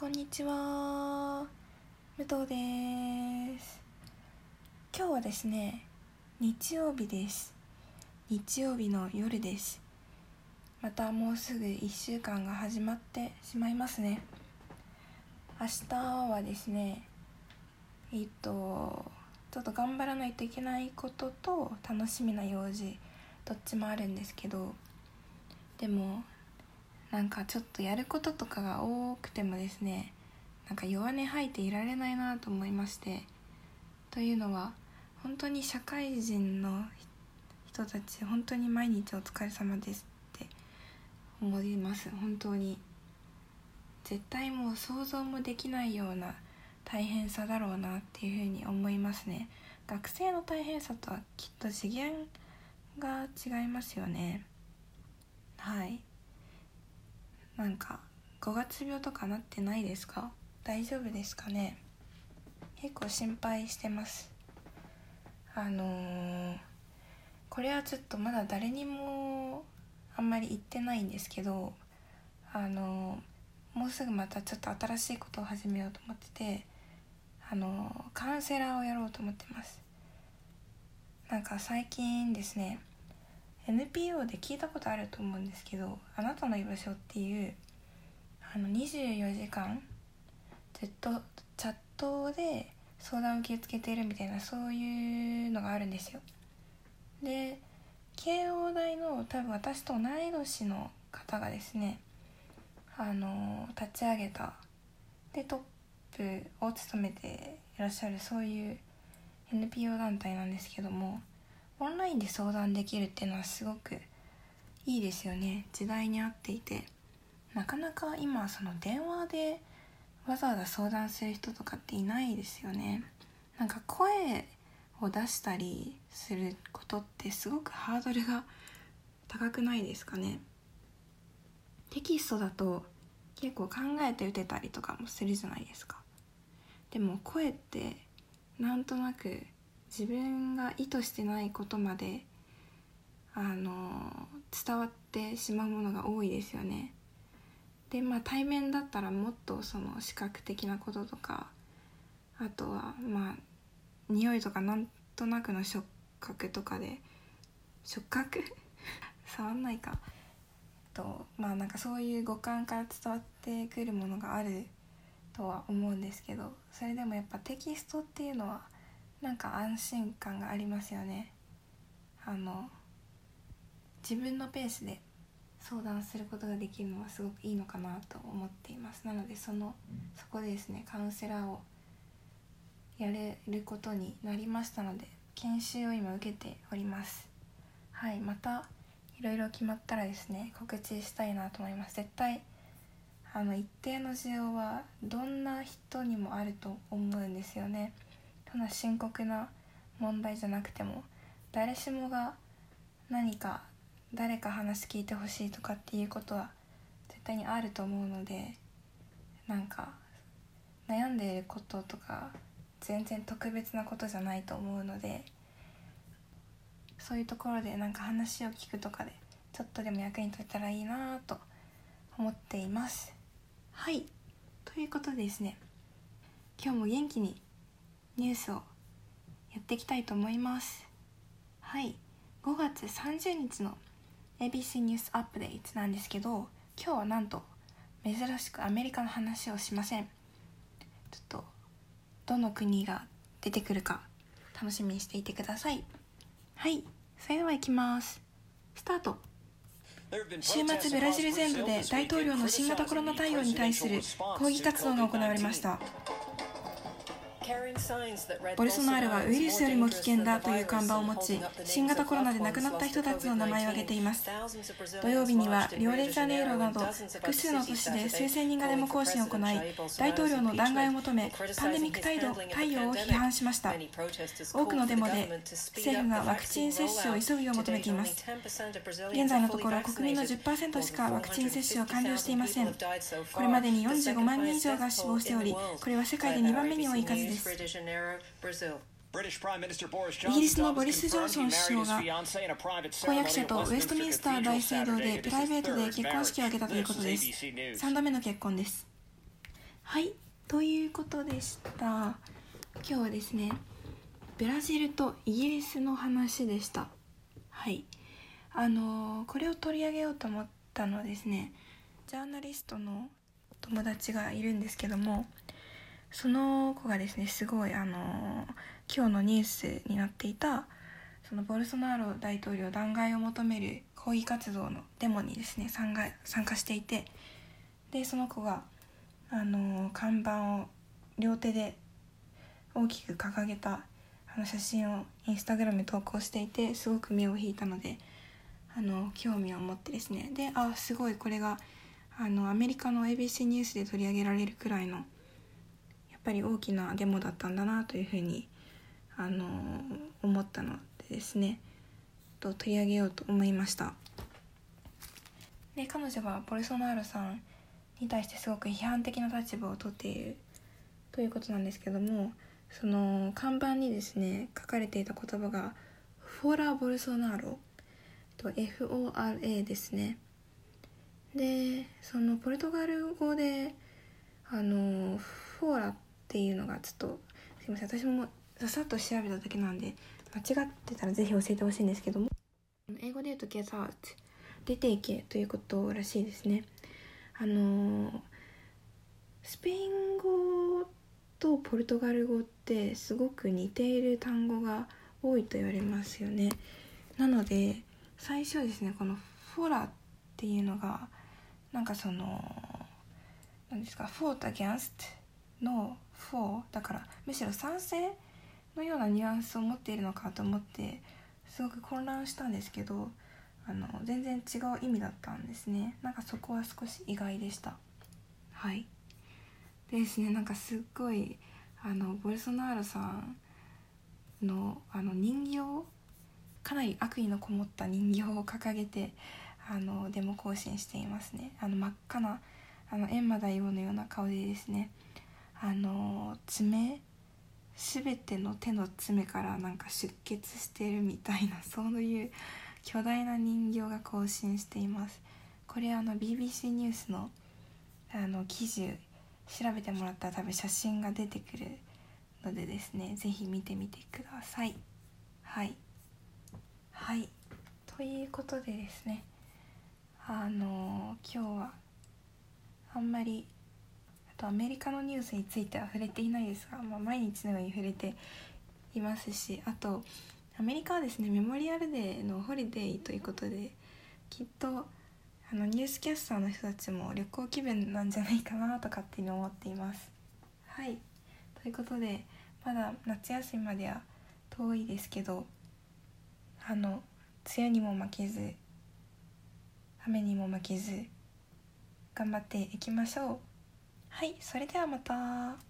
こんにちは、武藤です。今日はですね、日曜日です。日曜日の夜です。またもうすぐ1週間が始まってしまいますね。明日はですね、ちょっと頑張らないといけないことと楽しみな用事、どっちもあるんですけど、でもなんかちょっとやることとかが多くてもですね、なんか弱音吐いていられないなと思いまして、というのは本当に社会人の人たち、本当に毎日お疲れ様ですって思います。本当に絶対もう想像もできないような大変さだろうなっていうふうに思いますね。学生の大変さとはきっと次元が違いますよね。はい、なんか5月病とかなってないですか？大丈夫ですかね？結構心配してます。これはちょっとまだ誰にもあんまり言ってないんですけど、もうすぐまたちょっと新しいことを始めようと思ってて、カウンセラーをやろうと思ってます。なんか最近ですね、NPO で聞いたことあると思うんですけど、あなたの居場所っていう24時間チャットで相談を受け付けているみたいな、そういうのがあるんですよ。で、慶応大の多分私と同い年の方がですね、立ち上げた、でトップを務めていらっしゃる、そういう NPO 団体なんですけども、オンラインで相談できるっていうのはすごくいいですよね。時代に合っていて、なかなか今その電話でわざわざ相談する人とかっていないですよね。なんか声を出したりすることってすごくハードルが高くないですかね。テキストだと結構考えて打てたりとかもするじゃないですか。でも声ってなんとなく自分が意図してないことまで伝わってしまうものが多いですよね。で、まあ対面だったらもっとその視覚的なこととか、あとはまあ匂いとかなんとなくの触覚とかで触んないかと、まあなんかそういう五感から伝わってくるものがあるとは思うんですけど、それでもやっぱテキストっていうのはなんか安心感がありますよね。自分のペースで相談することができるのはすごくいいのかなと思っています。なのでそこでですね、カウンセラーをやれることになりましたので、研修を今受けております。はい、またいろいろ決まったらですね、告知したいなと思います。絶対一定の需要はどんな人にもあると思うんですよね。そんな深刻な問題じゃなくても、誰しもが何か誰か話聞いてほしいとかっていうことは絶対にあると思うので、なんか悩んでいることとか全然特別なことじゃないと思うので、そういうところでなんか話を聞くとかでちょっとでも役に立てたらいいなと思っています。はい、ということでですね、今日も元気にニュースをやっていきたいと思います。はい、5月30日の ABC ニュースアップデートなんですけど、今日はなんと珍しくアメリカの話をしません。ちょっとどの国が出てくるか楽しみにしていてください。はい、それでは行きます。スタート。週末、ブラジル全土で大統領の新型コロナ対応に対する抗議活動が行われました。ボルソナロはウイルスよりも危険だという看板を持ち、新型コロナで亡くなった人たちの名前を挙げています。土曜日にはリオデジャネイロなど複数の都市で数千人がデモ行進を行い、大統領の弾劾を求め、パンデミック対応を批判しました。多くのデモで政府がワクチン接種を急ぐよう求めています。現在のところ国民の 10% しかワクチン接種を完了していません。これまでに45万人以上が死亡しており、これは世界で2番目に多い数です。イギリスのボリス・ジョンソン首相が婚約者とウェストミンスター大聖堂でプライベートで結婚式を挙げたということです。3度目の結婚です。はい、ということでした。今日はですね、ブラジルとイギリスの話でした。はい、これを取り上げようと思ったのですね、ジャーナリストの友達がいるんですけども、その子がですね、すごい今日のニュースになっていたそのボルソナロ大統領弾劾を求める抗議活動のデモにですね、参加していて、でその子が看板を両手で大きく掲げた写真をインスタグラムに投稿していて、すごく目を引いたので興味を持ってですね、ですごいこれがアメリカの ABC ニュースで取り上げられるくらいのやっぱり大きなデモだったんだなというふうに思ったのでですね、と取り上げようと思いました。で彼女はボルソナロさんに対してすごく批判的な立場をとっているということなんですけども、その看板にですね書かれていた言葉がフォラ・ボルソナロと FORA ですね。でそのポルトガル語でフォラっていうのがちょっとすいません、私もささっと調べただけなんで間違ってたらぜひ教えてほしいんですけども、英語で言うと Get out 出ていけということらしいですね。スペイン語とポルトガル語ってすごく似ている単語が多いと言われますよね。なので最初ですね、このフォラっていうのがなんかその何ですか、フォートアゲンストのフォーだからむしろ賛成のようなニュアンスを持っているのかと思ってすごく混乱したんですけど、全然違う意味だったんですね。なんかそこは少し意外でした。はい、でですね、なんかすっごいボルソナーロさんの人形、かなり悪意のこもった人形を掲げてデモ行進していますね。真っ赤な閻魔大王のような顔でですね、爪すべての手の爪からなんか出血してるみたいな、そういう巨大な人形が行進しています。これBBC ニュースの記事調べてもらったら多分写真が出てくるのでですね、ぜひ見てみてください。はいはい、ということでですね、今日はあんまりアメリカのニュースについては触れていないですが、毎日のように触れていますし、あとアメリカはですねメモリアルデーのホリデーということで、きっとニュースキャスターの人たちも旅行気分なんじゃないかなとかって思っています。はい、ということでまだ夏休みまでは遠いですけど、梅雨にも負けず雨にも負けず頑張っていきましょう。はい、それではまた。